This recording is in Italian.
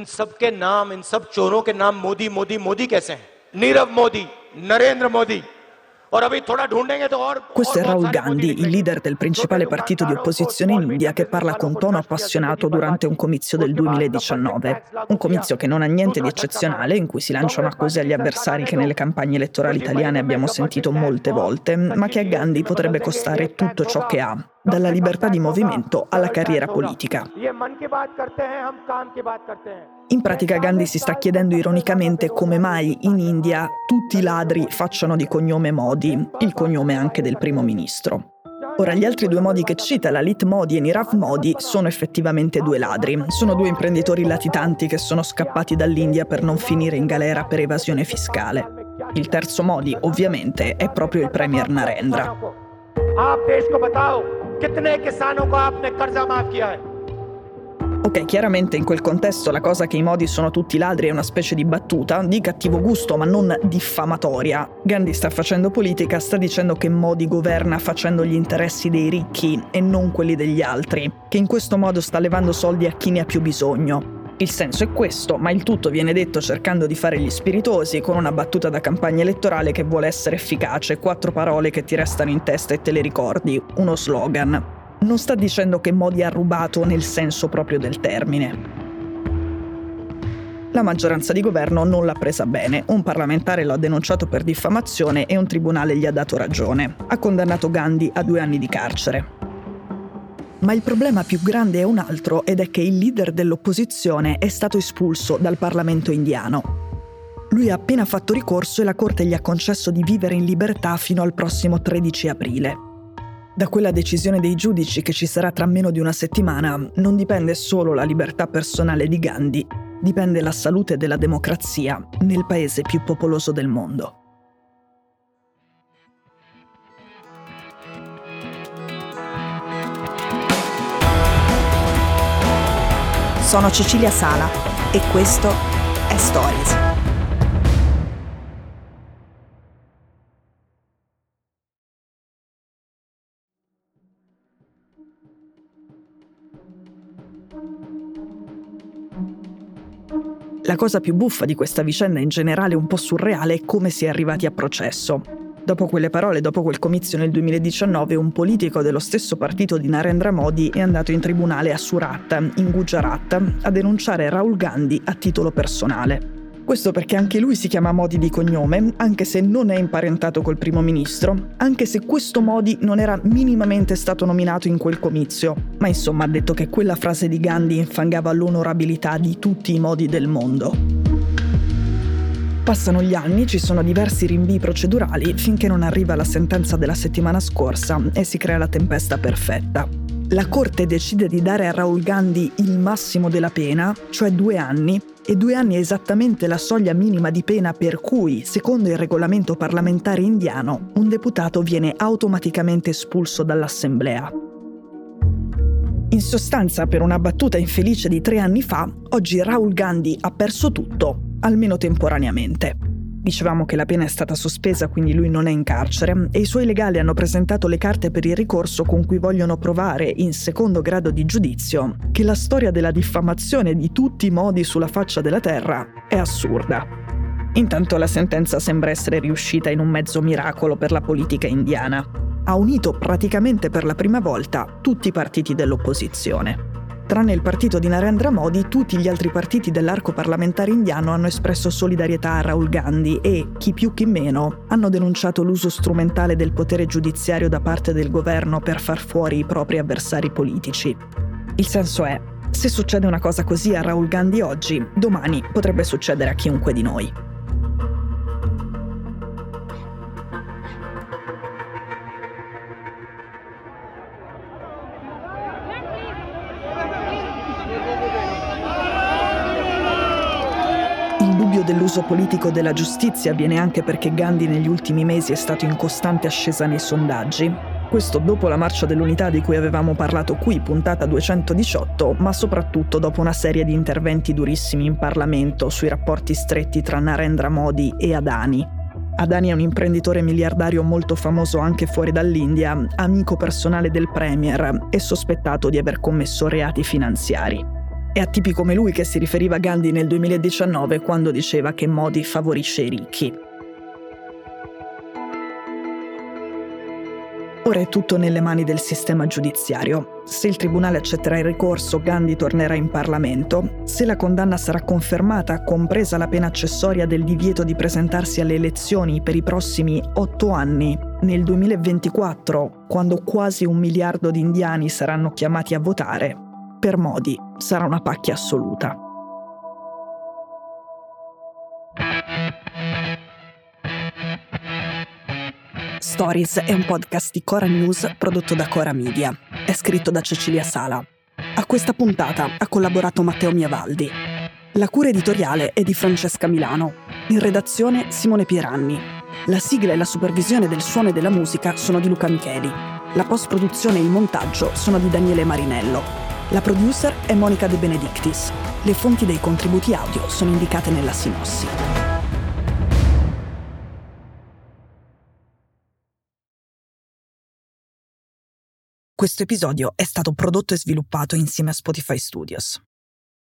इन सब के नाम, इन सब चोरों के नाम मोदी मोदी मोदी कैसे हैं? नीरव मोदी, नरेंद्र मोदी. Questo è Rahul Gandhi, il leader del principale partito di opposizione in India, che parla con tono appassionato durante un comizio del 2019. Un comizio che non ha niente di eccezionale, in cui si lanciano accuse agli avversari che nelle campagne elettorali italiane abbiamo sentito molte volte, ma che a Gandhi potrebbe costare tutto ciò che ha, dalla libertà di movimento alla carriera politica. In pratica Gandhi si sta chiedendo ironicamente come mai in India tutti i ladri facciano di cognome Modi, il cognome anche del primo ministro. Ora, gli altri due Modi che cita, Lalit Modi e Nirav Modi, sono effettivamente due ladri. Sono due imprenditori latitanti che sono scappati dall'India per non finire in galera per evasione fiscale. Il terzo Modi, ovviamente, è proprio il premier Narendra. Ok, chiaramente in quel contesto la cosa che i Modi sono tutti ladri è una specie di battuta, di cattivo gusto ma non diffamatoria. Gandhi sta facendo politica, sta dicendo che Modi governa facendo gli interessi dei ricchi e non quelli degli altri, che in questo modo sta levando soldi a chi ne ha più bisogno. Il senso è questo, ma il tutto viene detto cercando di fare gli spiritosi, con una battuta da campagna elettorale che vuole essere efficace, 4 parole che ti restano in testa e te le ricordi, uno slogan. Non sta dicendo che Modi ha rubato nel senso proprio del termine. La maggioranza di governo non l'ha presa bene, un parlamentare lo ha denunciato per diffamazione e un tribunale gli ha dato ragione. Ha condannato Gandhi a 2 anni di carcere. Ma il problema più grande è un altro, ed è che il leader dell'opposizione è stato espulso dal Parlamento indiano. Lui ha appena fatto ricorso e la Corte gli ha concesso di vivere in libertà fino al prossimo 13 aprile. Da quella decisione dei giudici, che ci sarà tra meno di una settimana, non dipende solo la libertà personale di Gandhi, dipende la salute della democrazia nel paese più popoloso del mondo. Sono Cecilia Sala e questo è Stories. La cosa più buffa di questa vicenda, in generale un po' surreale, è come si è arrivati a processo. Dopo quelle parole, dopo quel comizio nel 2019, un politico dello stesso partito di Narendra Modi è andato in tribunale a Surat, in Gujarat, a denunciare Rahul Gandhi a titolo personale. Questo perché anche lui si chiama Modi di cognome, anche se non è imparentato col primo ministro, anche se questo Modi non era minimamente stato nominato in quel comizio. Ma insomma, ha detto che quella frase di Gandhi infangava l'onorabilità di tutti i Modi del mondo. Passano gli anni, ci sono diversi rinvii procedurali, finché non arriva la sentenza della settimana scorsa e si crea la tempesta perfetta. La Corte decide di dare a Rahul Gandhi il massimo della pena, cioè 2 anni, e 2 anni è esattamente la soglia minima di pena per cui, secondo il regolamento parlamentare indiano, un deputato viene automaticamente espulso dall'assemblea. In sostanza, per una battuta infelice di 3 anni fa, oggi Rahul Gandhi ha perso tutto, almeno temporaneamente. Dicevamo che la pena è stata sospesa, quindi lui non è in carcere, e i suoi legali hanno presentato le carte per il ricorso con cui vogliono provare, in secondo grado di giudizio, che la storia della diffamazione di tutti i Modi sulla faccia della terra è assurda. Intanto la sentenza sembra essere riuscita in un mezzo miracolo per la politica indiana. Ha unito praticamente per la prima volta tutti i partiti dell'opposizione. Tranne il partito di Narendra Modi, tutti gli altri partiti dell'arco parlamentare indiano hanno espresso solidarietà a Rahul Gandhi e, chi più chi meno, hanno denunciato l'uso strumentale del potere giudiziario da parte del governo per far fuori i propri avversari politici. Il senso è, se succede una cosa così a Rahul Gandhi oggi, domani potrebbe succedere a chiunque di noi. L'uso politico della giustizia viene anche perché Gandhi negli ultimi mesi è stato in costante ascesa nei sondaggi. Questo dopo la marcia dell'unità di cui avevamo parlato qui, puntata 218, ma soprattutto dopo una serie di interventi durissimi in Parlamento sui rapporti stretti tra Narendra Modi e Adani. Adani è un imprenditore miliardario molto famoso anche fuori dall'India, amico personale del premier e sospettato di aver commesso reati finanziari. È a tipi come lui che si riferiva Gandhi nel 2019 quando diceva che Modi favorisce i ricchi. Ora è tutto nelle mani del sistema giudiziario. Se il tribunale accetterà il ricorso, Gandhi tornerà in Parlamento. Se la condanna sarà confermata, compresa la pena accessoria del divieto di presentarsi alle elezioni per i prossimi 8 anni, nel 2024, quando quasi 1 miliardo di indiani saranno chiamati a votare, per Modi sarà una pacchia assoluta. Stories è un podcast di Cora News prodotto da Cora Media. È scritto da Cecilia Sala. A questa puntata ha collaborato Matteo Miavaldi. La cura editoriale è di Francesca Milano. In redazione Simone Pieranni. La sigla e la supervisione del suono e della musica sono di Luca Micheli. La post-produzione e il montaggio sono di Daniele Marinello. La producer è Monica De Benedictis. Le fonti dei contributi audio sono indicate nella sinossi. Questo episodio è stato prodotto e sviluppato insieme a Spotify Studios.